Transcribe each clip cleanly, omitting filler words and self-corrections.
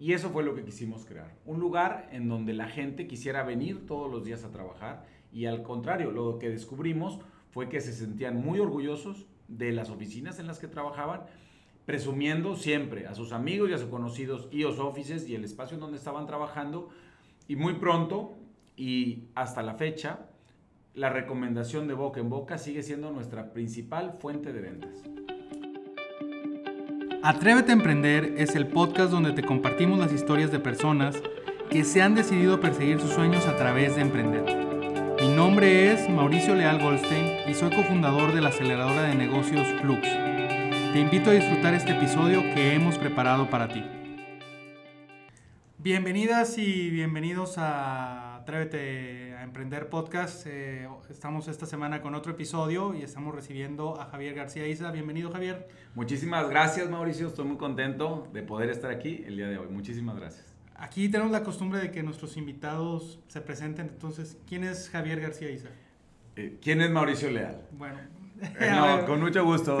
Y eso fue lo que quisimos crear. Un lugar en donde la gente quisiera venir todos los días a trabajar. Y al contrario, lo que descubrimos fue que se sentían muy orgullosos de las oficinas en las que trabajaban, presumiendo siempre a sus amigos y a sus conocidos EOS Offices y el espacio en donde estaban trabajando. Y muy pronto, y hasta la fecha, la recomendación de boca en boca sigue siendo nuestra principal fuente de ventas. Atrévete a Emprender es el podcast donde te compartimos las historias de personas que se han decidido perseguir sus sueños a través de emprender. Mi nombre es Mauricio Leal Goldstein y soy cofundador de la aceleradora de negocios Flux. Te invito a disfrutar este episodio que hemos preparado para ti. Bienvenidas y bienvenidos a Atrévete a Emprender Podcast. Estamos esta semana con otro episodio y estamos recibiendo a Javier García Isa. Bienvenido, Javier. Muchísimas gracias, Mauricio. Estoy muy contento de poder estar aquí el día de hoy. Muchísimas gracias. Aquí tenemos la costumbre de que nuestros invitados se presenten. Entonces, ¿quién es Javier García Isa? ¿Quién es Mauricio Leal? Bueno. No, con mucho gusto.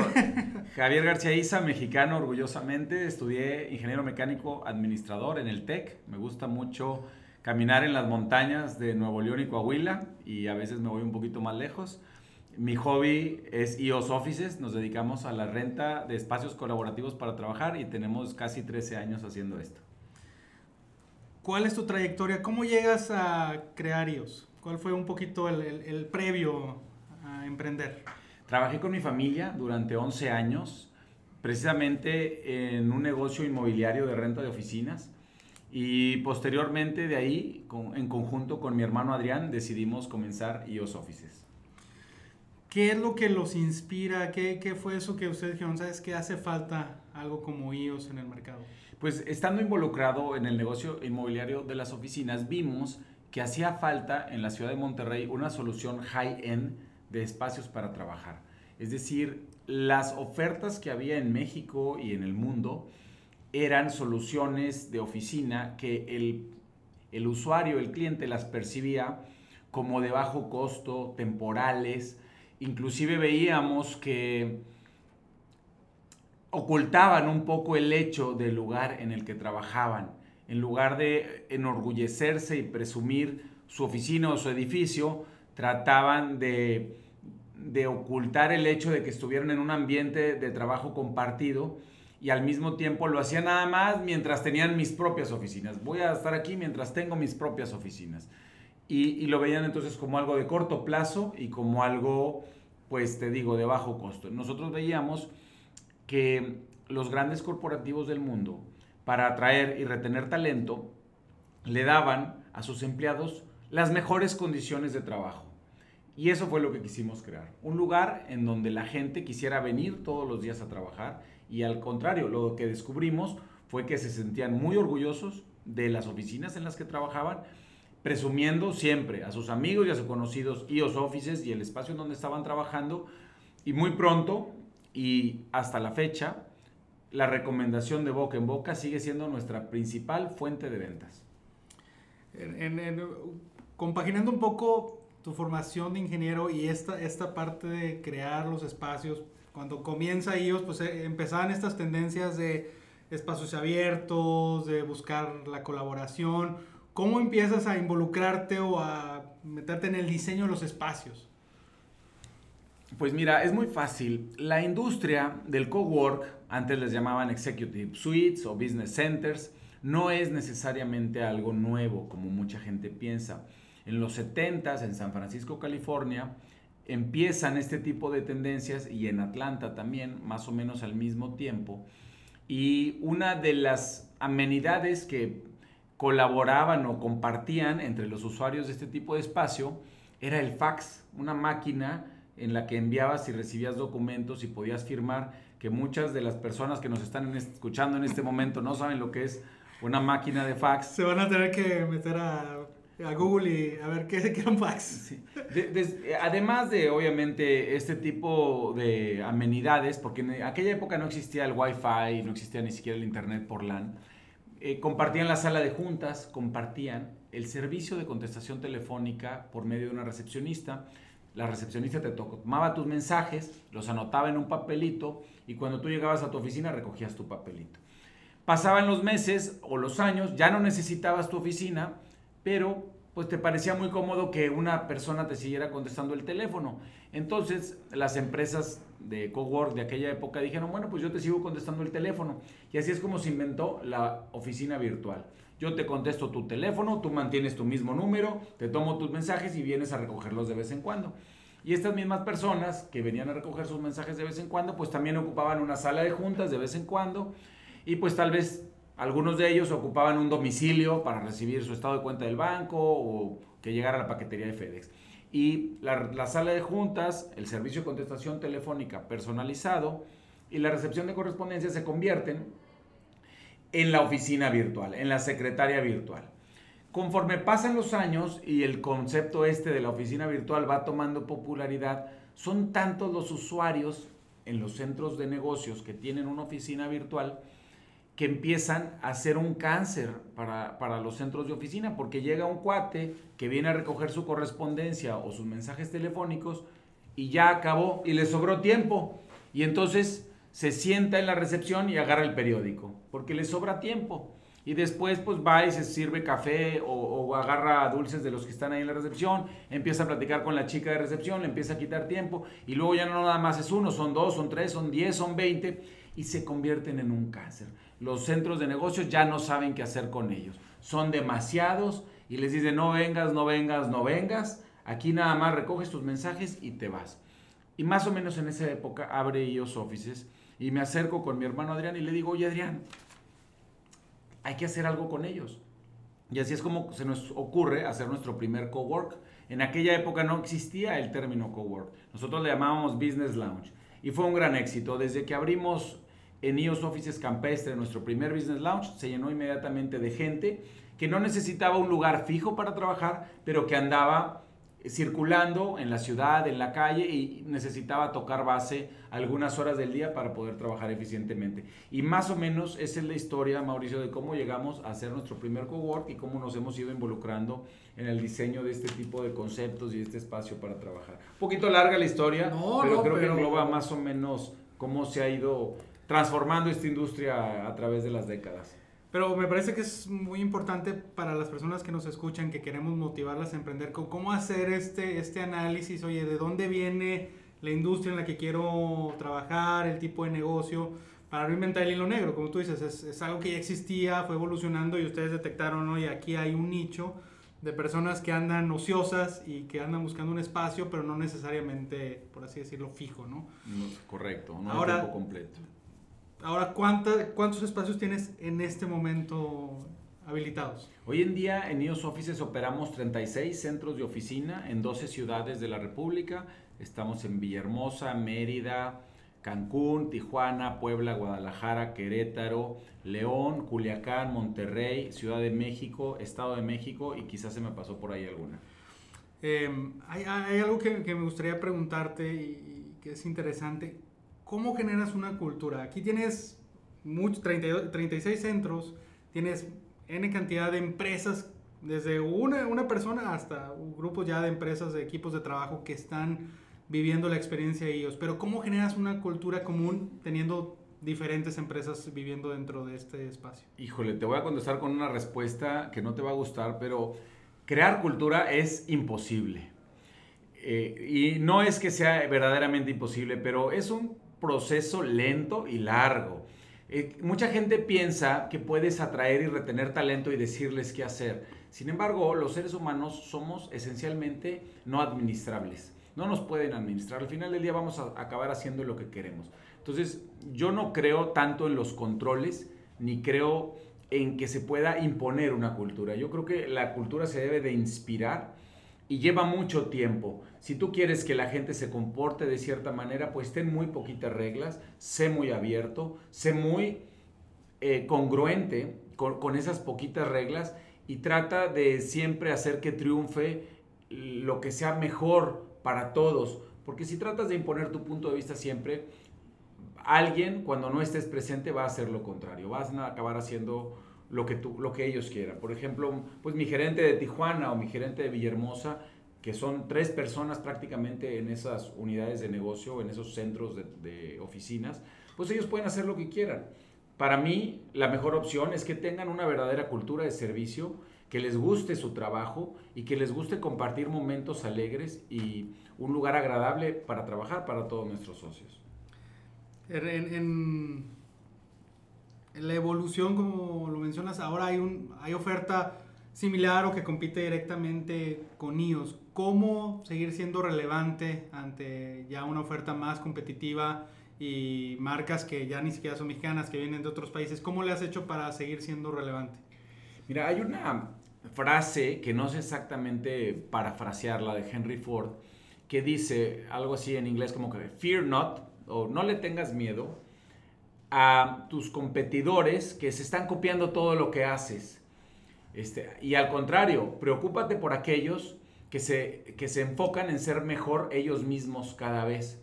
Javier García Isa, mexicano orgullosamente. Estudié ingeniero mecánico administrador en el TEC. Me gusta mucho caminar en las montañas de Nuevo León y Coahuila, y a veces me voy un poquito más lejos. Mi hobby es EOS Offices, nos dedicamos a la renta de espacios colaborativos para trabajar y tenemos casi 13 años haciendo esto. ¿Cuál es tu trayectoria? ¿Cómo llegas a crear EOS? ¿Cuál fue un poquito el previo a emprender? Trabajé con mi familia durante 11 años, precisamente en un negocio inmobiliario de renta de oficinas. Y posteriormente de ahí, en conjunto con mi hermano Adrián, decidimos comenzar EOS Offices. ¿Qué es lo que los inspira? ¿Qué fue eso que ustedes dijeron? ¿Sabes qué? Hace falta algo como EOS en el mercado. Pues estando involucrado en el negocio inmobiliario de las oficinas, vimos que hacía falta en la ciudad de Monterrey una solución high-end de espacios para trabajar. Es decir, las ofertas que había en México y en el mundo eran soluciones de oficina que el usuario, el cliente, las percibía como de bajo costo, temporales. Inclusive veíamos que ocultaban un poco el hecho del lugar en el que trabajaban. En lugar de enorgullecerse y presumir su oficina o su edificio, trataban de ocultar el hecho de que estuvieran en un ambiente de trabajo compartido. Y al mismo tiempo lo hacía nada más mientras tenían mis propias oficinas. Voy a estar aquí mientras tengo mis propias oficinas. Y lo veían entonces como algo de corto plazo y como algo, pues te digo, de bajo costo. Nosotros veíamos que los grandes corporativos del mundo, para atraer y retener talento, le daban a sus empleados las mejores condiciones de trabajo. Y eso fue lo que quisimos crear. Un lugar en donde la gente quisiera venir todos los días a trabajar. Y al contrario, lo que descubrimos fue que se sentían muy orgullosos de las oficinas en las que trabajaban, presumiendo siempre a sus amigos y a sus conocidos EOS Offices y el espacio en donde estaban trabajando. Y muy pronto, y hasta la fecha, la recomendación de boca en boca sigue siendo nuestra principal fuente de ventas. Compaginando un poco tu formación de ingeniero y esta parte de crear los espacios, cuando comienza EOS, pues empezaban estas tendencias de espacios abiertos, de buscar la colaboración. ¿Cómo empiezas a involucrarte o a meterte en el diseño de los espacios? Pues mira, es muy fácil. La industria del cowork, antes les llamaban executive suites o business centers, no es necesariamente algo nuevo, como mucha gente piensa. En los 70s, en San Francisco, California, empiezan este tipo de tendencias y en Atlanta también, más o menos al mismo tiempo. Y una de las amenidades que colaboraban o compartían entre los usuarios de este tipo de espacio era el fax, una máquina en la que enviabas y recibías documentos y podías firmar, que muchas de las personas que nos están escuchando en este momento no saben lo que es una máquina de fax. Se van a tener que meter a Google y a ver qué era un fax. Sí. Además de, obviamente, este tipo de amenidades, porque en aquella época no existía el Wi-Fi, no existía ni siquiera el Internet por LAN, compartían la sala de juntas, compartían el servicio de contestación telefónica por medio de una recepcionista. La recepcionista te tomaba tus mensajes, los anotaba en un papelito y cuando tú llegabas a tu oficina recogías tu papelito. Pasaban los meses o los años, ya no necesitabas tu oficina, pero pues te parecía muy cómodo que una persona te siguiera contestando el teléfono. Entonces, las empresas de cowork de aquella época dijeron, bueno, pues yo te sigo contestando el teléfono. Y así es como se inventó la oficina virtual. Yo te contesto tu teléfono, tú mantienes tu mismo número, te tomo tus mensajes y vienes a recogerlos de vez en cuando. Y estas mismas personas que venían a recoger sus mensajes de vez en cuando, pues también ocupaban una sala de juntas de vez en cuando. Y pues tal vez algunos de ellos ocupaban un domicilio para recibir su estado de cuenta del banco o que llegara a la paquetería de FedEx. Y la sala de juntas, el servicio de contestación telefónica personalizado y la recepción de correspondencia se convierten en la oficina virtual, en la secretaria virtual. Conforme pasan los años y el concepto este de la oficina virtual va tomando popularidad, son tantos los usuarios en los centros de negocios que tienen una oficina virtual que empiezan a ser un cáncer para los centros de oficina, porque llega un cuate que viene a recoger su correspondencia o sus mensajes telefónicos y ya acabó y le sobró tiempo. Y entonces se sienta en la recepción y agarra el periódico, porque le sobra tiempo. Y después pues va y se sirve café o agarra dulces de los que están ahí en la recepción, empieza a platicar con la chica de recepción, le empieza a quitar tiempo y luego ya no nada más es uno, son dos, son tres, son 10, son 20 y se convierten en un cáncer. Los centros de negocios ya no saben qué hacer con ellos. Son demasiados y les dicen no vengas. Aquí nada más recoges tus mensajes y te vas. Y más o menos en esa época abre EOS Offices y me acerco con mi hermano Adrián y le digo, oye Adrián, hay que hacer algo con ellos. Y así es como se nos ocurre hacer nuestro primer cowork. En aquella época no existía el término cowork. Nosotros le llamábamos business lounge. Y fue un gran éxito. Desde que abrimos en EOS Offices Campestre, nuestro primer business lounge, se llenó inmediatamente de gente que no necesitaba un lugar fijo para trabajar, pero que andaba circulando en la ciudad, en la calle y necesitaba tocar base algunas horas del día para poder trabajar eficientemente. Y más o menos esa es la historia, Mauricio, de cómo llegamos a hacer nuestro primer cowork y cómo nos hemos ido involucrando en el diseño de este tipo de conceptos y este espacio para trabajar. Un poquito larga la historia, pero creo que engloba más o menos cómo se ha ido transformando esta industria a través de las décadas. Pero me parece que es muy importante para las personas que nos escuchan, que queremos motivarlas a emprender, cómo hacer este análisis, oye, de dónde viene la industria en la que quiero trabajar, el tipo de negocio, para no inventar el hilo negro, como tú dices, es algo que ya existía, fue evolucionando y ustedes detectaron, oye, aquí hay un nicho de personas que andan ociosas y que andan buscando un espacio, pero no necesariamente, por así decirlo, fijo, ¿no? No, correcto, no es tiempo completo. Ahora, ¿cuántos espacios tienes en este momento habilitados? Hoy en día en EOS Offices operamos 36 centros de oficina en 12 ciudades de la República. Estamos en Villahermosa, Mérida, Cancún, Tijuana, Puebla, Guadalajara, Querétaro, León, Culiacán, Monterrey, Ciudad de México, Estado de México y quizás se me pasó por ahí alguna. Hay algo que me gustaría preguntarte y que es interesante. ¿Cómo generas una cultura? Aquí tienes 36 centros, tienes N cantidad de empresas, desde una persona hasta grupos ya de empresas, de equipos de trabajo que están viviendo la experiencia de ellos. Pero ¿cómo generas una cultura común teniendo diferentes empresas viviendo dentro de este espacio? Híjole, te voy a contestar con una respuesta que no te va a gustar, pero crear cultura es imposible. Y no es que sea verdaderamente imposible, pero es un proceso lento y largo. Mucha gente piensa que puedes atraer y retener talento y decirles qué hacer. Sin embargo, los seres humanos somos esencialmente no administrables. No nos pueden administrar. Al final del día vamos a acabar haciendo lo que queremos. Entonces, yo no creo tanto en los controles, ni creo en que se pueda imponer una cultura. Yo creo que la cultura se debe de inspirar y lleva mucho tiempo. Si tú quieres que la gente se comporte de cierta manera, pues ten muy poquitas reglas, sé muy abierto, sé muy congruente con esas poquitas reglas y trata de siempre hacer que triunfe lo que sea mejor para todos. Porque si tratas de imponer tu punto de vista siempre, alguien cuando no estés presente va a hacer lo contrario, vas a acabar haciendo lo que ellos quieran. Por ejemplo, pues mi gerente de Tijuana o mi gerente de Villahermosa, que son 3 personas prácticamente en esas unidades de negocio, en esos centros de oficinas, pues ellos pueden hacer lo que quieran. Para mí, la mejor opción es que tengan una verdadera cultura de servicio, que les guste su trabajo y que les guste compartir momentos alegres y un lugar agradable para trabajar para todos nuestros socios. En la evolución, como lo mencionas, ahora hay oferta similar o que compite directamente con IOS. ¿Cómo seguir siendo relevante ante ya una oferta más competitiva y marcas que ya ni siquiera son mexicanas, que vienen de otros países? ¿Cómo le has hecho para seguir siendo relevante? Mira, hay una frase que no sé exactamente parafrasearla, de Henry Ford, que dice algo así en inglés como que fear not, o no le tengas miedo a tus competidores que se están copiando todo lo que haces. Y al contrario, preocúpate por aquellos que se enfocan en ser mejor ellos mismos cada vez.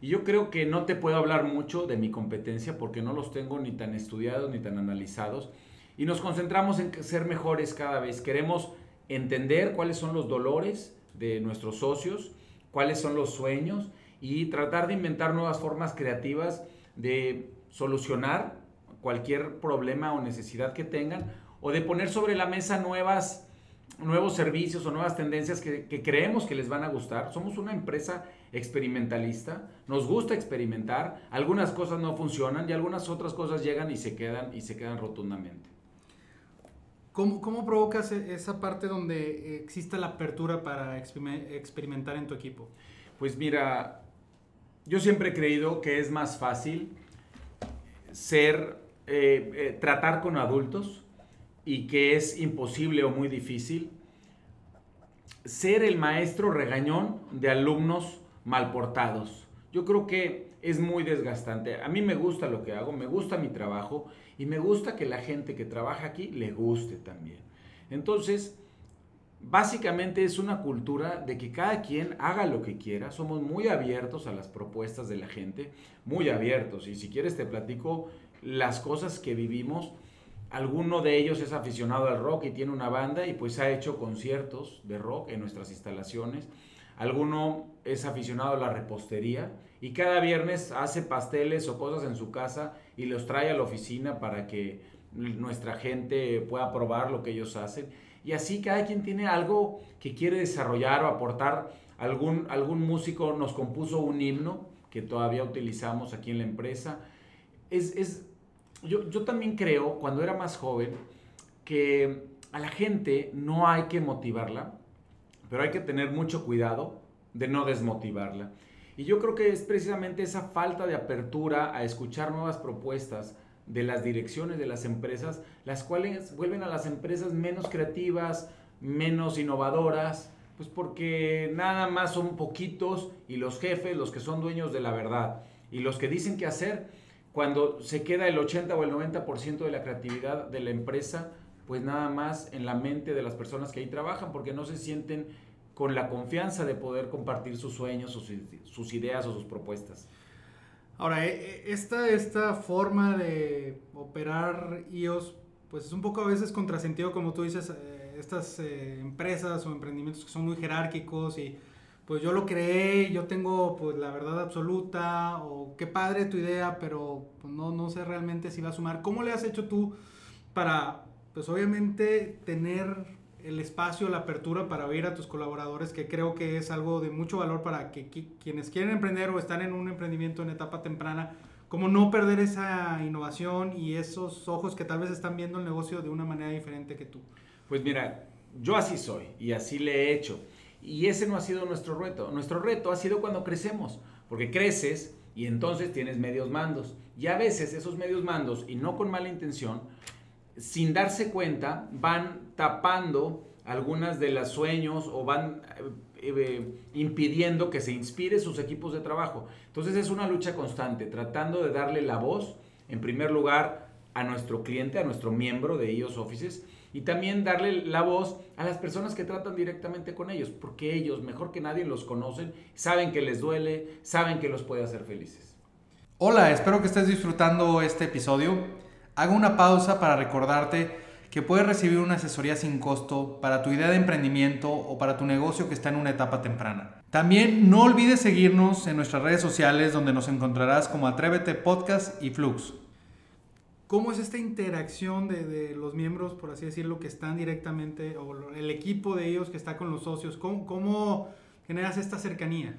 Y yo creo que no te puedo hablar mucho de mi competencia porque no los tengo ni tan estudiados ni tan analizados. Y nos concentramos en ser mejores cada vez. Queremos entender cuáles son los dolores de nuestros socios, cuáles son los sueños y tratar de inventar nuevas formas creativas de solucionar cualquier problema o necesidad que tengan, o de poner sobre la mesa nuevos servicios o nuevas tendencias que creemos que les van a gustar. Somos una empresa experimentalista, nos gusta experimentar, algunas cosas no funcionan y algunas otras cosas llegan y se quedan rotundamente. ¿Cómo provocas esa parte donde exista la apertura para experimentar en tu equipo? Pues mira, yo siempre he creído que es más fácil tratar con adultos y que es imposible o muy difícil ser el maestro regañón de alumnos mal portados. Yo creo que es muy desgastante. A mí me gusta lo que hago, me gusta mi trabajo y me gusta que la gente que trabaja aquí le guste también. Entonces, básicamente es una cultura de que cada quien haga lo que quiera. Somos muy abiertos a las propuestas de la gente, muy abiertos. Y si quieres te platico las cosas que vivimos. Alguno de ellos es aficionado al rock y tiene una banda y pues ha hecho conciertos de rock en nuestras instalaciones. Alguno es aficionado a la repostería y cada viernes hace pasteles o cosas en su casa y los trae a la oficina para que nuestra gente pueda probar lo que ellos hacen. Y así cada quien tiene algo que quiere desarrollar o aportar. Algún músico nos compuso un himno que todavía utilizamos aquí en la empresa. Yo también creo, cuando era más joven, que a la gente no hay que motivarla, pero hay que tener mucho cuidado de no desmotivarla. Y yo creo que es precisamente esa falta de apertura a escuchar nuevas propuestas de las direcciones de las empresas, las cuales vuelven a las empresas menos creativas, menos innovadoras, pues porque nada más son poquitos y los jefes, los que son dueños de la verdad y los que dicen qué hacer, cuando se queda el 80 o el 90% de la creatividad de la empresa, pues nada más en la mente de las personas que ahí trabajan, porque no se sienten con la confianza de poder compartir sus sueños, sus ideas o sus propuestas. Ahora, esta forma de operar IOS, pues es un poco a veces contrasentido, como tú dices, estas empresas o emprendimientos que son muy jerárquicos y pues yo lo creé, yo tengo pues la verdad absoluta, o qué padre tu idea, pero pues, no sé realmente si va a sumar. ¿Cómo le has hecho tú para, pues obviamente, tener el espacio, la apertura para oír a tus colaboradores, que creo que es algo de mucho valor para que quienes quieren emprender o están en un emprendimiento en etapa temprana, como no perder esa innovación y esos ojos que tal vez están viendo el negocio de una manera diferente que tú? Pues mira, yo así soy y así le he hecho. Y ese no ha sido nuestro reto. Nuestro reto ha sido cuando crecemos, porque creces y entonces tienes medios mandos. Y a veces esos medios mandos, y no con mala intención, sin darse cuenta, van tapando algunas de los sueños o van impidiendo que se inspire sus equipos de trabajo. Entonces es una lucha constante, tratando de darle la voz, en primer lugar, a nuestro cliente, a nuestro miembro de EOS Offices, y también darle la voz a las personas que tratan directamente con ellos, porque ellos, mejor que nadie, los conocen, saben que les duele, saben que los puede hacer felices. Hola, espero que estés disfrutando este episodio. Hago una pausa para recordarte que puedes recibir una asesoría sin costo para tu idea de emprendimiento o para tu negocio que está en una etapa temprana. También no olvides seguirnos en nuestras redes sociales, donde nos encontrarás como Atrévete Podcast y Flux. ¿Cómo es esta interacción de los miembros, por así decirlo, que están directamente, o el equipo de ellos que está con los socios? ¿Cómo generas esta cercanía?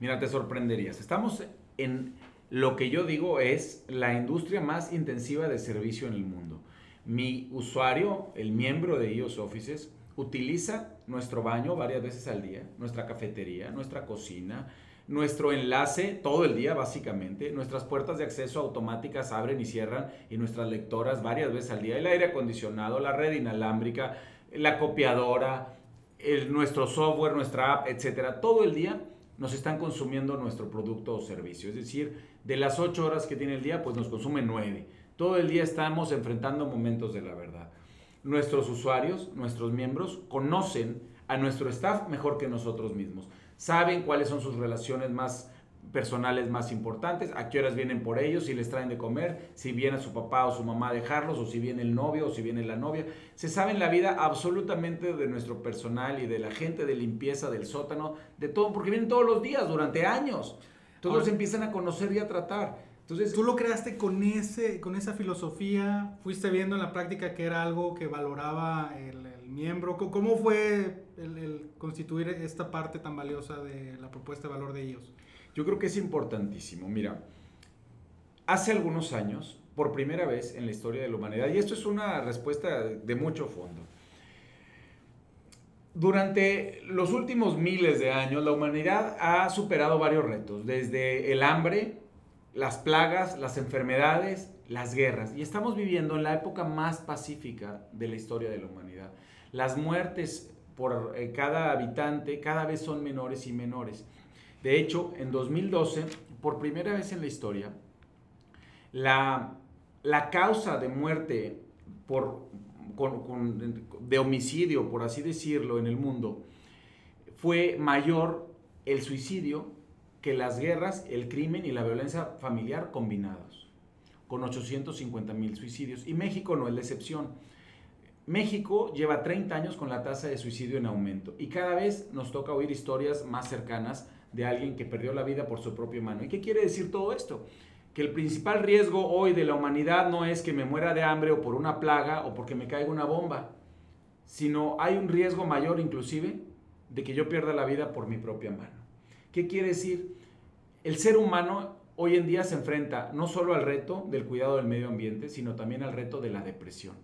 Mira, te sorprenderías. Estamos en lo que yo digo es la industria más intensiva de servicio en el mundo. Mi usuario, el miembro de EOS Offices, utiliza nuestro baño varias veces al día, nuestra cafetería, nuestra cocina, nuestro enlace todo el día básicamente, nuestras puertas de acceso automáticas abren y cierran y nuestras lectoras varias veces al día, el aire acondicionado, la red inalámbrica, la copiadora, nuestro software, nuestra app, etcétera. Todo el día nos están consumiendo nuestro producto o servicio, es decir, de las 8 horas que tiene el día, pues nos consume 9. Todo el día estamos enfrentando momentos de la verdad. Nuestros usuarios, nuestros miembros, conocen a nuestro staff mejor que nosotros mismos. Saben cuáles son sus relaciones más personales más importantes, a qué horas vienen por ellos, si les traen de comer, si viene su papá o su mamá a dejarlos, o si viene el novio o si viene la novia. Se saben la vida absolutamente de nuestro personal y de la gente de limpieza, del sótano, de todo, porque vienen todos los días, durante años. Todos ahora, empiezan a conocer y a tratar. Entonces, ¿tú lo creaste con esa filosofía? ¿Fuiste viendo en la práctica que era algo que valoraba el miembro? ¿Cómo fue el constituir esta parte tan valiosa de la propuesta de valor de ellos? Yo creo que es importantísimo. Mira, hace algunos años, por primera vez en la historia de la humanidad, y esto es una respuesta de mucho fondo, durante los últimos miles de años, la humanidad ha superado varios retos, desde el hambre, las plagas, las enfermedades, las guerras. Y estamos viviendo en la época más pacífica de la historia de la humanidad. Las muertes por cada habitante cada vez son menores y menores. De hecho, en 2012, por primera vez en la historia, la causa de muerte de homicidio, por así decirlo, en el mundo, fue mayor el suicidio que las guerras, el crimen y la violencia familiar combinados, con 850,000 suicidios. Y México no es la excepción. México lleva 30 años con la tasa de suicidio en aumento y cada vez nos toca oír historias más cercanas de alguien que perdió la vida por su propia mano. ¿Y qué quiere decir todo esto? Que el principal riesgo hoy de la humanidad no es que me muera de hambre o por una plaga o porque me caiga una bomba, sino hay un riesgo mayor inclusive de que yo pierda la vida por mi propia mano. ¿Qué quiere decir? El ser humano hoy en día se enfrenta no solo al reto del cuidado del medio ambiente, sino también al reto de la depresión.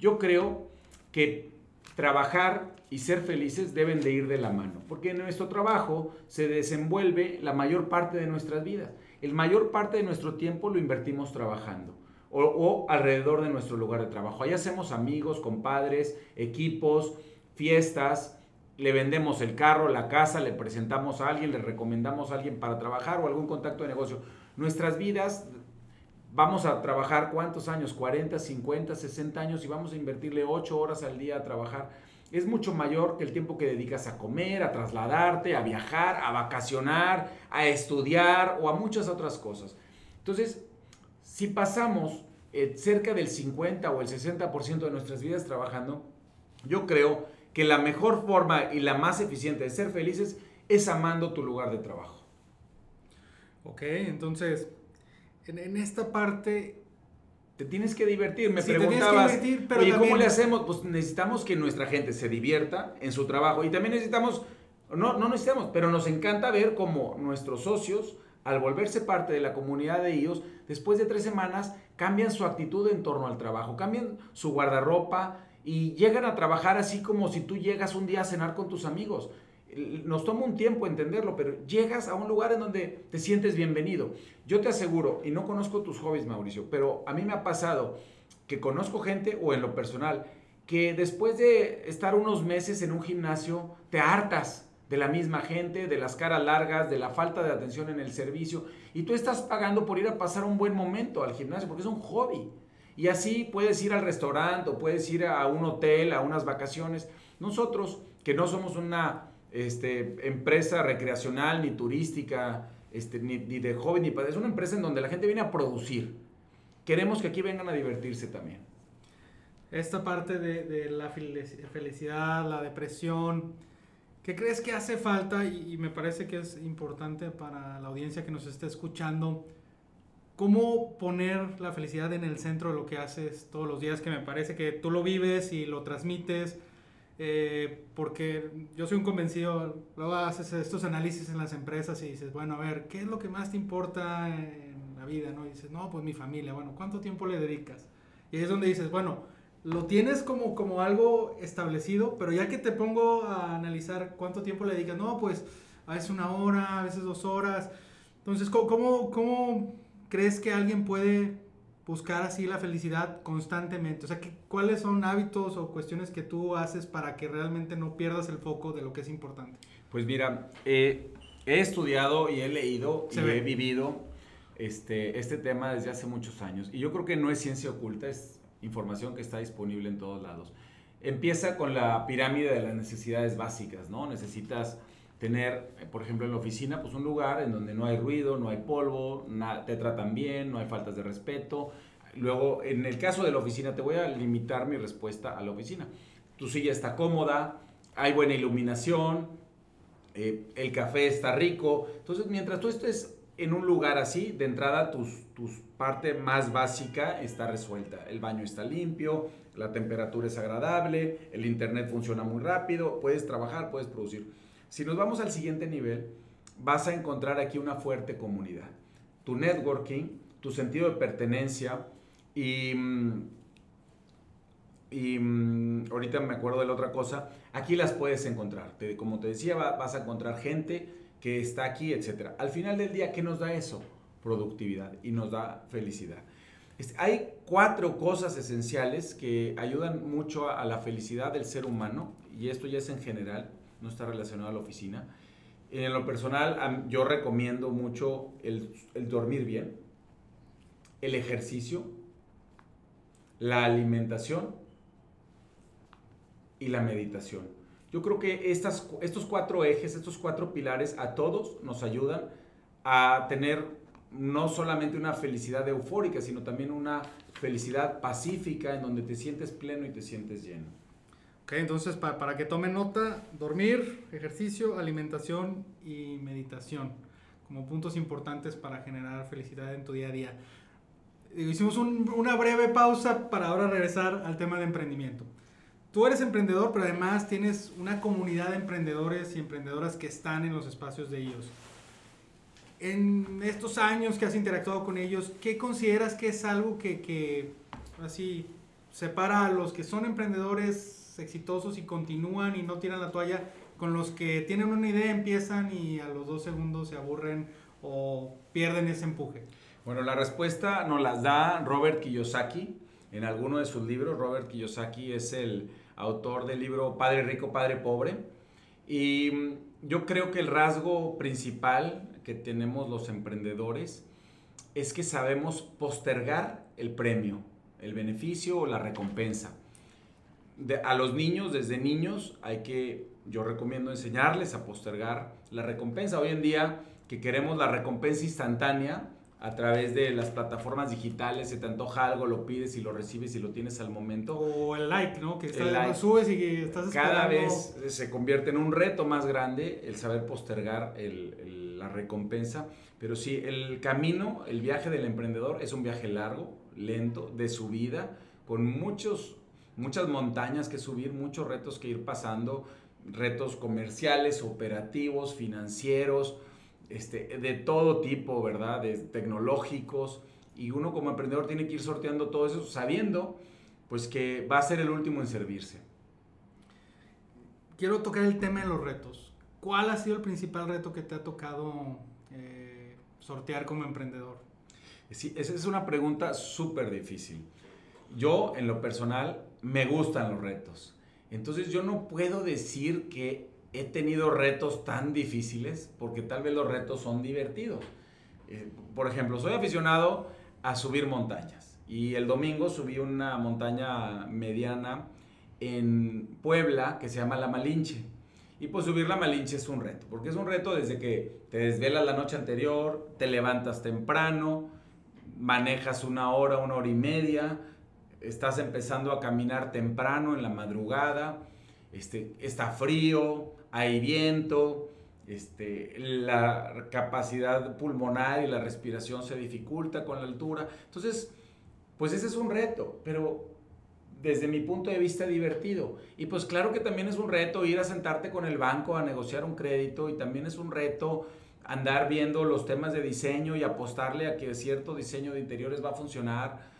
Yo creo que trabajar y ser felices deben de ir de la mano, porque en nuestro trabajo se desenvuelve la mayor parte de nuestras vidas. El mayor parte de nuestro tiempo lo invertimos trabajando o alrededor de nuestro lugar de trabajo. Ahí hacemos amigos, compadres, equipos, fiestas. Le vendemos el carro, la casa, le presentamos a alguien, le recomendamos a alguien para trabajar o algún contacto de negocio. Nuestras vidas, vamos a trabajar ¿cuántos años? 40, 50, 60 años y vamos a invertirle 8 horas al día a trabajar. Es mucho mayor que el tiempo que dedicas a comer, a trasladarte, a viajar, a vacacionar, a estudiar o a muchas otras cosas. Entonces, si pasamos cerca del 50 o el 60% de nuestras vidas trabajando, yo creo que la mejor forma y la más eficiente de ser felices es amando tu lugar de trabajo. Ok, entonces, en esta parte te tienes que divertir. Me preguntabas, pero oye, ¿cómo le hacemos? Pues necesitamos que nuestra gente se divierta en su trabajo y también necesitamos, no necesitamos, pero nos encanta ver cómo nuestros socios, al volverse parte de la comunidad de EOS, después de 3 semanas cambian su actitud en torno al trabajo, cambian su guardarropa, y llegan a trabajar así como si tú llegas un día a cenar con tus amigos. Nos toma un tiempo entenderlo, pero llegas a un lugar en donde te sientes bienvenido. Yo te aseguro, y no conozco tus hobbies, Mauricio, pero a mí me ha pasado que conozco gente, o en lo personal, que después de estar unos meses en un gimnasio, te hartas de la misma gente, de las caras largas, de la falta de atención en el servicio, y tú estás pagando por ir a pasar un buen momento al gimnasio, porque es un hobby. Y así puedes ir al restaurante o puedes ir a un hotel, a unas vacaciones. Nosotros, que no somos una empresa recreacional, ni turística, ni de joven, ni padre, es una empresa en donde la gente viene a producir. Queremos que aquí vengan a divertirse también. Esta parte de la felicidad, la depresión, ¿qué crees que hace falta? Y me parece que es importante para la audiencia que nos esté escuchando ¿Cómo poner la felicidad en el centro de lo que haces todos los días? Que me parece que tú lo vives y lo transmites, porque yo soy un convencido. Luego haces estos análisis en las empresas y dices, bueno, a ver, ¿qué es lo que más te importa en la vida? ¿No? Y dices, no, pues mi familia. Bueno, ¿cuánto tiempo le dedicas? Y ahí es donde dices, bueno, lo tienes como algo establecido, pero ya que te pongo a analizar cuánto tiempo le dedicas, no, pues a veces 1 hora, a veces 2 horas. Entonces, ¿cómo ¿crees que alguien puede buscar así la felicidad constantemente? O sea, ¿cuáles son hábitos o cuestiones que tú haces para que realmente no pierdas el foco de lo que es importante? Pues mira, he estudiado y he leído he vivido este tema desde hace muchos años. Y yo creo que no es ciencia oculta, es información que está disponible en todos lados. Empieza con la pirámide de las necesidades básicas, ¿no? Necesitas tener, por ejemplo, en la oficina, pues un lugar en donde no hay ruido, no hay polvo, te tratan bien, no hay faltas de respeto. Luego, en el caso de la oficina, te voy a limitar mi respuesta a la oficina. Tu silla está cómoda, hay buena iluminación, el café está rico. Entonces, mientras tú estés en un lugar así, de entrada, tu parte más básica está resuelta. El baño está limpio, la temperatura es agradable, el internet funciona muy rápido, puedes trabajar, puedes producir. Si nos vamos al siguiente nivel, vas a encontrar aquí una fuerte comunidad. Tu networking, tu sentido de pertenencia y ahorita me acuerdo de la otra cosa, aquí las puedes encontrar. Como te decía, vas a encontrar gente que está aquí, etc. Al final del día, ¿qué nos da eso? Productividad y nos da felicidad. Hay 4 cosas esenciales que ayudan mucho a la felicidad del ser humano, y esto ya es en general, no está relacionado a la oficina. En lo personal, yo recomiendo mucho el dormir bien, el ejercicio, la alimentación y la meditación. Yo creo que estos 4 ejes, estos 4 pilares a todos nos ayudan a tener no solamente una felicidad eufórica, sino también una felicidad pacífica en donde te sientes pleno y te sientes lleno. Ok, entonces para que tome nota, dormir, ejercicio, alimentación y meditación como puntos importantes para generar felicidad en tu día a día. Hicimos una breve pausa para ahora regresar al tema de emprendimiento. Tú eres emprendedor, pero además tienes una comunidad de emprendedores y emprendedoras que están en los espacios de ellos. En estos años que has interactuado con ellos, ¿qué consideras que es algo que así separa a los que son emprendedores exitosos y continúan y no tiran la toalla, con los que tienen una idea, empiezan y a los 2 segundos se aburren o pierden ese empuje? Bueno, la respuesta nos la da Robert Kiyosaki en alguno de sus libros. Robert Kiyosaki es el autor del libro Padre Rico, Padre Pobre, y yo creo que el rasgo principal que tenemos los emprendedores es que sabemos postergar el premio, el beneficio o la recompensa. A los niños, desde niños, yo recomiendo enseñarles a postergar la recompensa. Hoy en día que queremos la recompensa instantánea a través de las plataformas digitales, se te antoja algo, lo pides y lo recibes y lo tienes al momento. O el like, ¿no? Que lo subes y que estás esperando. Cada vez se convierte en un reto más grande el saber postergar la recompensa. Pero sí, el camino, el viaje del emprendedor es un viaje largo, lento, de subida, con muchas montañas que subir, muchos retos que ir pasando, retos comerciales, operativos, financieros, de todo tipo, ¿verdad? De tecnológicos, y uno como emprendedor tiene que ir sorteando todo eso sabiendo pues que va a ser el último en servirse. Quiero tocar el tema de los retos. ¿Cuál ha sido el principal reto que te ha tocado sortear como emprendedor? Sí, esa es una pregunta súper difícil. Yo, en lo personal, me gustan los retos. Entonces, yo no puedo decir que he tenido retos tan difíciles, porque tal vez los retos son divertidos. Por ejemplo, soy aficionado a subir montañas. Y el domingo subí una montaña mediana en Puebla que se llama La Malinche. Y pues subir La Malinche es un reto, porque es un reto desde que te desvelas la noche anterior, te levantas temprano, manejas 1 hora, 1 hora y media... Estás empezando a caminar temprano en la madrugada, está frío, hay viento, la capacidad pulmonar y la respiración se dificulta con la altura. Entonces, pues ese es un reto, pero desde mi punto de vista divertido. Y pues claro que también es un reto ir a sentarte con el banco a negociar un crédito, y también es un reto andar viendo los temas de diseño y apostarle a que cierto diseño de interiores va a funcionar,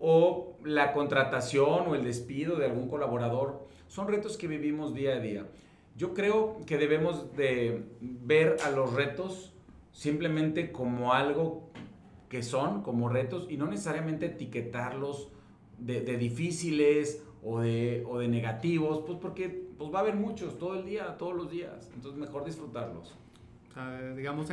o la contratación o el despido de algún colaborador. Son retos que vivimos día a día. Yo creo que debemos de ver a los retos simplemente como algo que son, como retos, y no necesariamente etiquetarlos de difíciles o de negativos, pues porque va a haber muchos todo el día, todos los días. Entonces mejor disfrutarlos. O sea, digamos,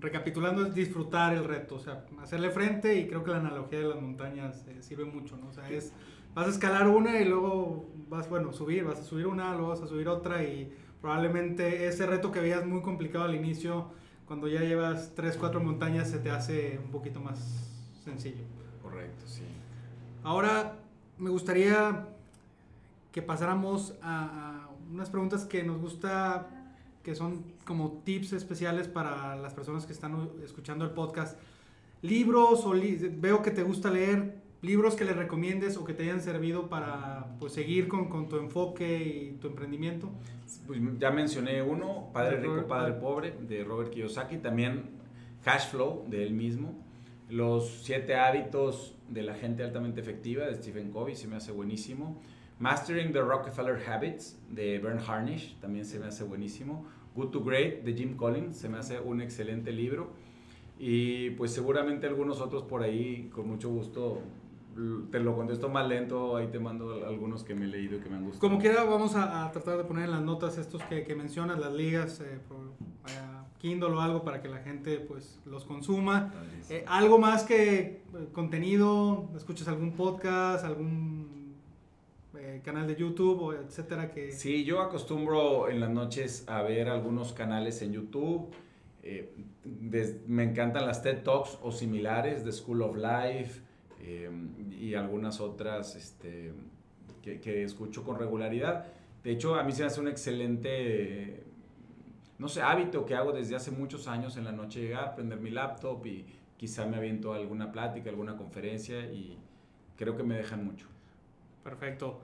recapitulando, es disfrutar el reto, o sea, hacerle frente, y creo que la analogía de las montañas sirve mucho, ¿no? O sea, es, vas a escalar una y luego vas a subir una, luego vas a subir otra, y probablemente ese reto que veías muy complicado al inicio, cuando ya llevas 3-4 montañas, se te hace un poquito más sencillo. Correcto, sí. Ahora, me gustaría que pasáramos a unas preguntas que nos gusta, que son como tips especiales para las personas que están escuchando el podcast. Libros, veo que te gusta leer, libros que les recomiendes o que te hayan servido para, pues, seguir con tu enfoque y tu emprendimiento. Pues ya mencioné uno, Padre Rico, Padre Pobre, de Robert Kiyosaki, también Cash Flow, de él mismo, Los 7 Hábitos de la Gente Altamente Efectiva, de Stephen Covey, se me hace buenísimo. Mastering the Rockefeller Habits, de Vern Harnish, también se me hace buenísimo. Good to Great, de Jim Collins, se me hace un excelente libro. Y pues seguramente algunos otros por ahí, con mucho gusto, te lo contesto más lento, ahí te mando algunos que me he leído y que me han gustado. Como quiera, vamos a tratar de poner en las notas estos que mencionas, las ligas, para Kindle o algo, para que la gente, pues, los consuma. Algo más que contenido, escuches algún podcast, algún canal de YouTube, o etcétera, que... Sí, yo acostumbro en las noches a ver algunos canales en YouTube. Me encantan las TED Talks o similares, de School of Life, y algunas otras que escucho con regularidad. De hecho, a mí se me hace un excelente hábito que hago desde hace muchos años, en la noche llegar, prender mi laptop y quizá me aviento alguna plática, alguna conferencia, y creo que me dejan mucho. Perfecto.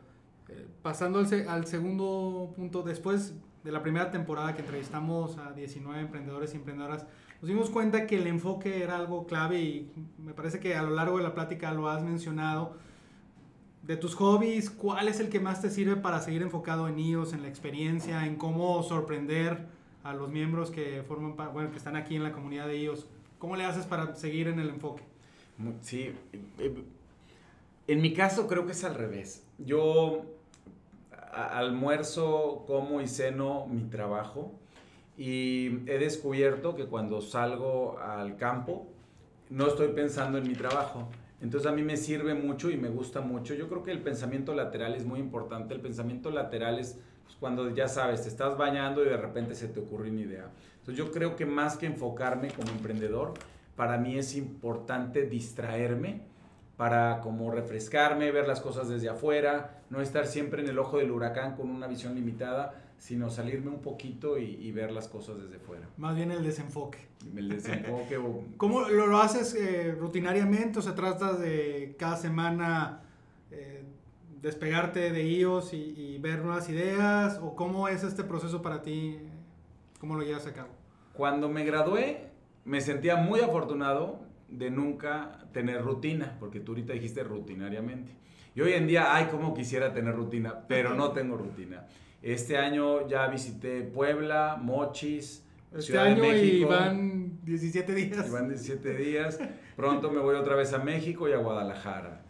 Pasando al segundo punto, después de la primera temporada que entrevistamos a 19 emprendedores y emprendedoras, nos dimos cuenta que el enfoque era algo clave, y me parece que a lo largo de la plática lo has mencionado. De tus hobbies, ¿cuál es el que más te sirve para seguir enfocado en ellos, en la experiencia, en cómo sorprender a los miembros que que están aquí en la comunidad de ellos? ¿Cómo le haces para seguir en el enfoque? Sí, en mi caso creo que es al revés. Yo almuerzo, como y ceno mi trabajo, y he descubierto que cuando salgo al campo no estoy pensando en mi trabajo. Entonces a mí me sirve mucho y me gusta mucho. Yo creo que el pensamiento lateral es muy importante. El pensamiento lateral es, pues, cuando ya sabes, te estás bañando y de repente se te ocurre una idea. Entonces yo creo que más que enfocarme como emprendedor, para mí es importante distraerme, para como refrescarme, ver las cosas desde afuera, no estar siempre en el ojo del huracán con una visión limitada, sino salirme un poquito y ver las cosas desde fuera. Más bien el desenfoque. El desenfoque. ¿Cómo lo haces rutinariamente? O sea, ¿tratas de cada semana despegarte de iOS y ver nuevas ideas? ¿O cómo es este proceso para ti? ¿Cómo lo llevas a cabo? Cuando me gradué, me sentía muy afortunado de nunca tener rutina, porque tú ahorita dijiste rutinariamente, y hoy en día, ay, cómo quisiera tener rutina, pero no tengo rutina. Este año ya visité Puebla, Mochis, Ciudad de México, y van 17 días. Pronto me voy otra vez a México y a Guadalajara.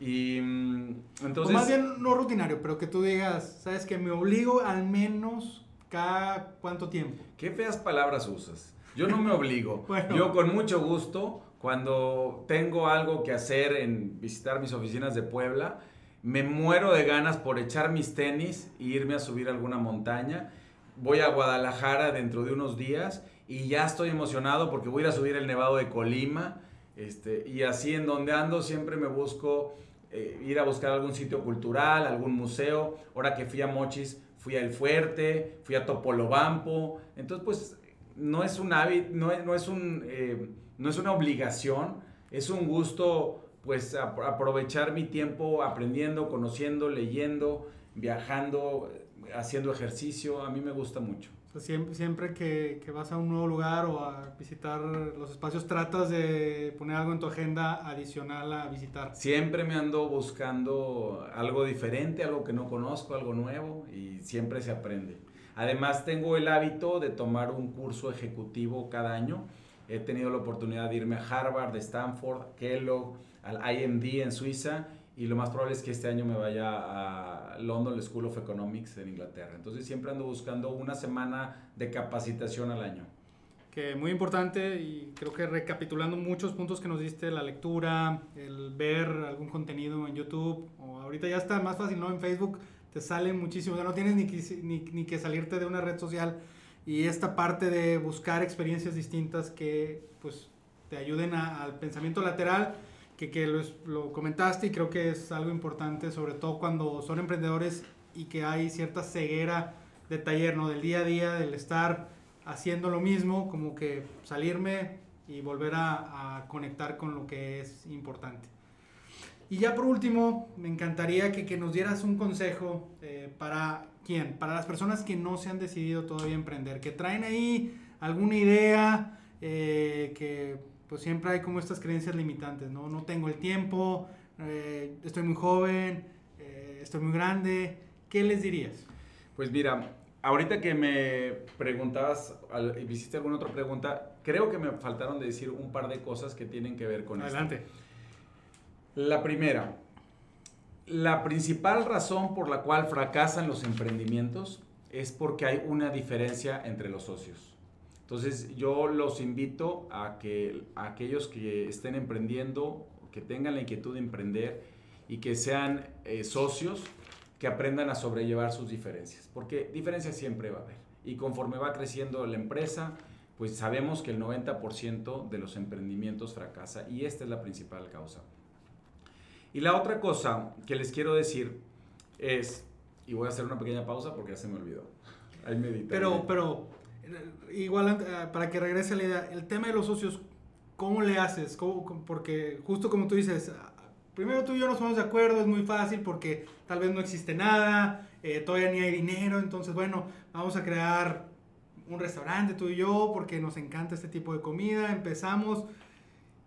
Y entonces, o más bien no rutinario, pero que tú digas, sabes que me obligo al menos cada cuánto tiempo. Qué feas palabras usas. Yo no me obligo. Bueno. Yo con mucho gusto, cuando tengo algo que hacer, en visitar mis oficinas de Puebla, me muero de ganas por echar mis tenis e irme a subir a alguna montaña. Voy a Guadalajara dentro de unos días y ya estoy emocionado porque voy a ir a subir el Nevado de Colima. Y así, en donde ando, siempre me busco ir a buscar algún sitio cultural, algún museo. Ahora que fui a Mochis, fui al Fuerte, fui a Topolobampo. Entonces, pues, no es un hábito, no es una obligación, es un gusto, pues, aprovechar mi tiempo aprendiendo, conociendo, leyendo, viajando, haciendo ejercicio. A mí me gusta mucho. Siempre que vas a un nuevo lugar o a visitar los espacios, tratas de poner algo en tu agenda adicional a visitar. Siempre me ando buscando algo diferente, algo que no conozco, algo nuevo, y siempre se aprende. Además, tengo el hábito de tomar un curso ejecutivo cada año. He tenido la oportunidad de irme a Harvard, Stanford, Kellogg, al IMD en Suiza, y lo más probable es que este año me vaya a London School of Economics en Inglaterra. Entonces, siempre ando buscando una semana de capacitación al año. Que muy importante, y creo que recapitulando muchos puntos que nos diste, la lectura, el ver algún contenido en YouTube, o ahorita ya está más fácil, ¿no? En Facebook te sale muchísimo, ya no tienes ni que salirte de una red social, y esta parte de buscar experiencias distintas que, pues, te ayuden al pensamiento lateral, que lo comentaste, y creo que es algo importante, sobre todo cuando son emprendedores y que hay cierta ceguera de taller, ¿no? Del día a día, del estar haciendo lo mismo, como que salirme y volver a conectar con lo que es importante. Y ya por último, me encantaría que nos dieras un consejo para quién, para las personas que no se han decidido todavía emprender, que traen ahí alguna idea, que... pues siempre hay como estas creencias limitantes, ¿no? No tengo el tiempo, estoy muy joven, estoy muy grande. ¿Qué les dirías? Pues mira, ahorita que me preguntabas, me hiciste alguna otra pregunta, creo que me faltaron de decir un par de cosas que tienen que ver con esto. Adelante. La primera, la principal razón por la cual fracasan los emprendimientos es porque hay una diferencia entre los socios. Entonces, yo los invito a que aquellos que estén emprendiendo, que tengan la inquietud de emprender y que sean socios, que aprendan a sobrellevar sus diferencias, porque diferencias siempre va a haber. Y conforme va creciendo la empresa, pues sabemos que el 90% de los emprendimientos fracasa, y esta es la principal causa. Y la otra cosa que les quiero decir es, y voy a hacer una pequeña pausa porque ya se me olvidó. Ahí medito. Pero... igual, para que regrese la idea, el tema de los socios, ¿cómo le haces? Porque justo como tú dices, primero tú y yo nos ponemos de acuerdo, es muy fácil porque tal vez no existe nada, todavía ni hay dinero, entonces bueno, vamos a crear un restaurante tú y yo porque nos encanta este tipo de comida, empezamos.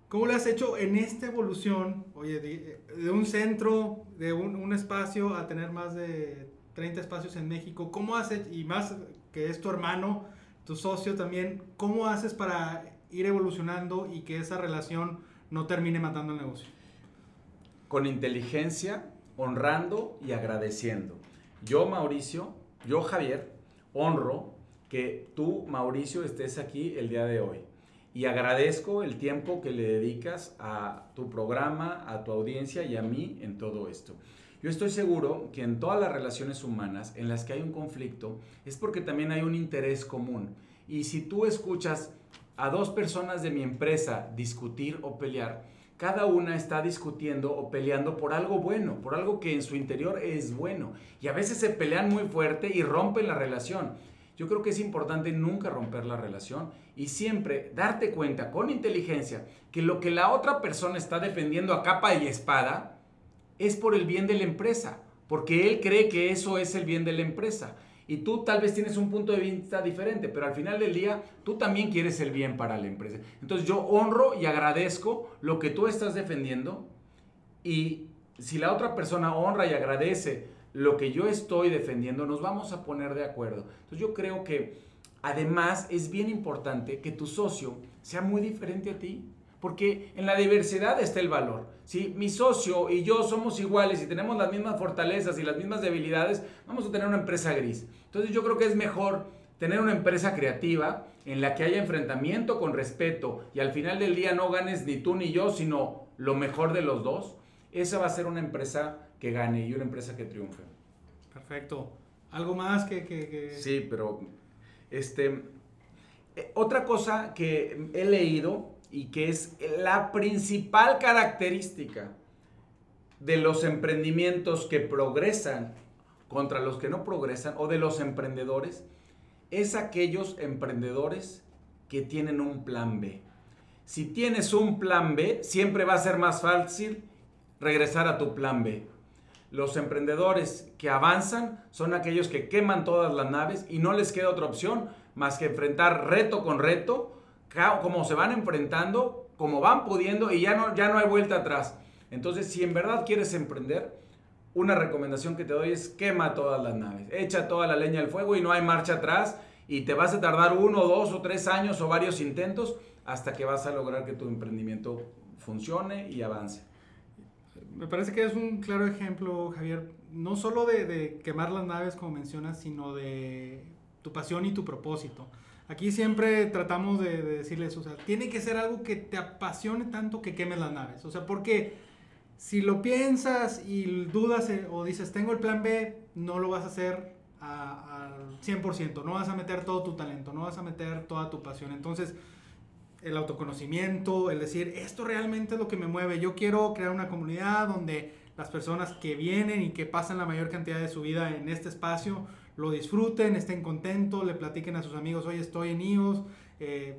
¿Cómo le has hecho en esta evolución, oye, de un centro, de un espacio a tener más de 30 espacios en México? ¿Cómo haces, y más que es tu hermano, tu socio también, cómo haces para ir evolucionando y que esa relación no termine matando el negocio? Con inteligencia, honrando y agradeciendo. Yo, Mauricio, yo, Javier, honro que tú, Mauricio, estés aquí el día de hoy, y agradezco el tiempo que le dedicas a tu programa, a tu audiencia y a mí en todo esto. Yo estoy seguro que en todas las relaciones humanas en las que hay un conflicto es porque también hay un interés común. Y si tú escuchas a dos personas de mi empresa discutir o pelear, cada una está discutiendo o peleando por algo bueno, por algo que en su interior es bueno. Y a veces se pelean muy fuerte y rompen la relación. Yo creo que es importante nunca romper la relación y siempre darte cuenta con inteligencia que lo que la otra persona está defendiendo a capa y espada es por el bien de la empresa, porque él cree que eso es el bien de la empresa. Y tú tal vez tienes un punto de vista diferente, pero al final del día tú también quieres el bien para la empresa. Entonces yo honro y agradezco lo que tú estás defendiendo, y si la otra persona honra y agradece lo que yo estoy defendiendo, nos vamos a poner de acuerdo. Entonces yo creo que además es bien importante que tu socio sea muy diferente a ti, porque en la diversidad está el valor. Si mi socio y yo somos iguales y tenemos las mismas fortalezas y las mismas debilidades, vamos a tener una empresa gris. Entonces yo creo que es mejor tener una empresa creativa en la que haya enfrentamiento con respeto y al final del día no ganes ni tú ni yo, sino lo mejor de los dos. Esa va a ser una empresa que gane y una empresa que triunfe. Perfecto. ¿Algo más que...? Sí, pero... otra cosa que he leído... y que es la principal característica de los emprendimientos que progresan contra los que no progresan o de los emprendedores es aquellos emprendedores que tienen un plan B. Si tienes un plan B, siempre va a ser más fácil regresar a tu plan B. Los emprendedores que avanzan son aquellos que queman todas las naves y no les queda otra opción más que enfrentar reto con reto, como se van enfrentando, como van pudiendo y ya no hay vuelta atrás. Entonces, si en verdad quieres emprender, una recomendación que te doy es quema todas las naves, echa toda la leña al fuego y no hay marcha atrás y te vas a tardar 1, 2 o 3 años o varios intentos hasta que vas a lograr que tu emprendimiento funcione y avance. Me parece que es un claro ejemplo, Javier, no solo de quemar las naves, como mencionas, sino de tu pasión y tu propósito. Aquí siempre tratamos de decirles, o sea, tiene que ser algo que te apasione tanto que quemes las naves. O sea, porque si lo piensas y dudas o dices, tengo el plan B, no lo vas a hacer al 100%. No vas a meter todo tu talento, no vas a meter toda tu pasión. Entonces, el autoconocimiento, el decir, esto realmente es lo que me mueve. Yo quiero crear una comunidad donde las personas que vienen y que pasan la mayor cantidad de su vida en este espacio lo disfruten, estén contentos, le platiquen a sus amigos, oye, estoy en IOS,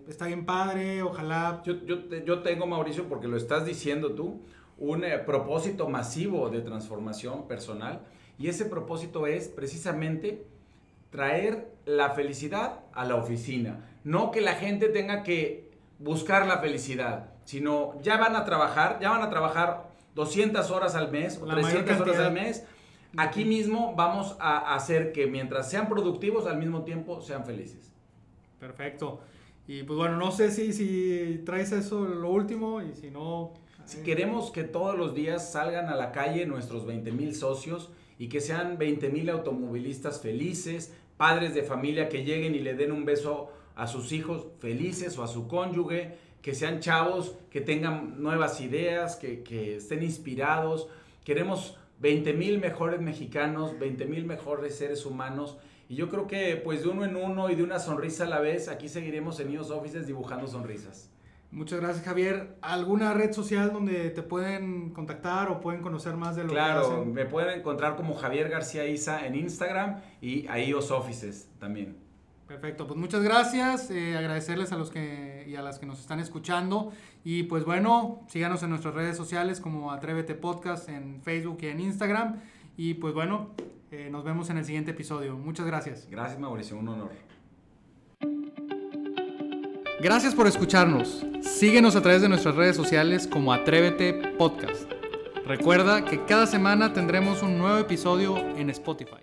está bien padre, ojalá. Yo tengo, Mauricio, porque lo estás diciendo tú, un propósito masivo de transformación personal, y ese propósito es precisamente traer la felicidad a la oficina. No que la gente tenga que buscar la felicidad, sino ya van a trabajar 200 horas al mes o 300 horas al mes. Aquí mismo vamos a hacer que mientras sean productivos, al mismo tiempo sean felices. Perfecto. Y pues bueno, no sé si traes eso lo último y si no... Si queremos que todos los días salgan a la calle nuestros 20,000 socios y que sean 20,000 automovilistas felices, padres de familia que lleguen y le den un beso a sus hijos felices o a su cónyuge, que sean chavos, que tengan nuevas ideas, que estén inspirados. Queremos 20,000 mejores mexicanos, 20,000 mejores seres humanos. Y yo creo que pues de uno en uno y de una sonrisa a la vez, aquí seguiremos en EOS Offices dibujando sonrisas. Muchas gracias, Javier. ¿Alguna red social donde te pueden contactar o pueden conocer más de lo que hacen? Claro, me pueden encontrar como Javier García Isa en Instagram y a EOS Offices también. Perfecto, pues muchas gracias, agradecerles a los que y a las que nos están escuchando y pues bueno, síganos en nuestras redes sociales como Atrévete Podcast en Facebook y en Instagram y pues bueno, nos vemos en el siguiente episodio. Muchas gracias. Gracias, Mauricio, un honor. Gracias por escucharnos. Síguenos a través de nuestras redes sociales como Atrévete Podcast. Recuerda que cada semana tendremos un nuevo episodio en Spotify.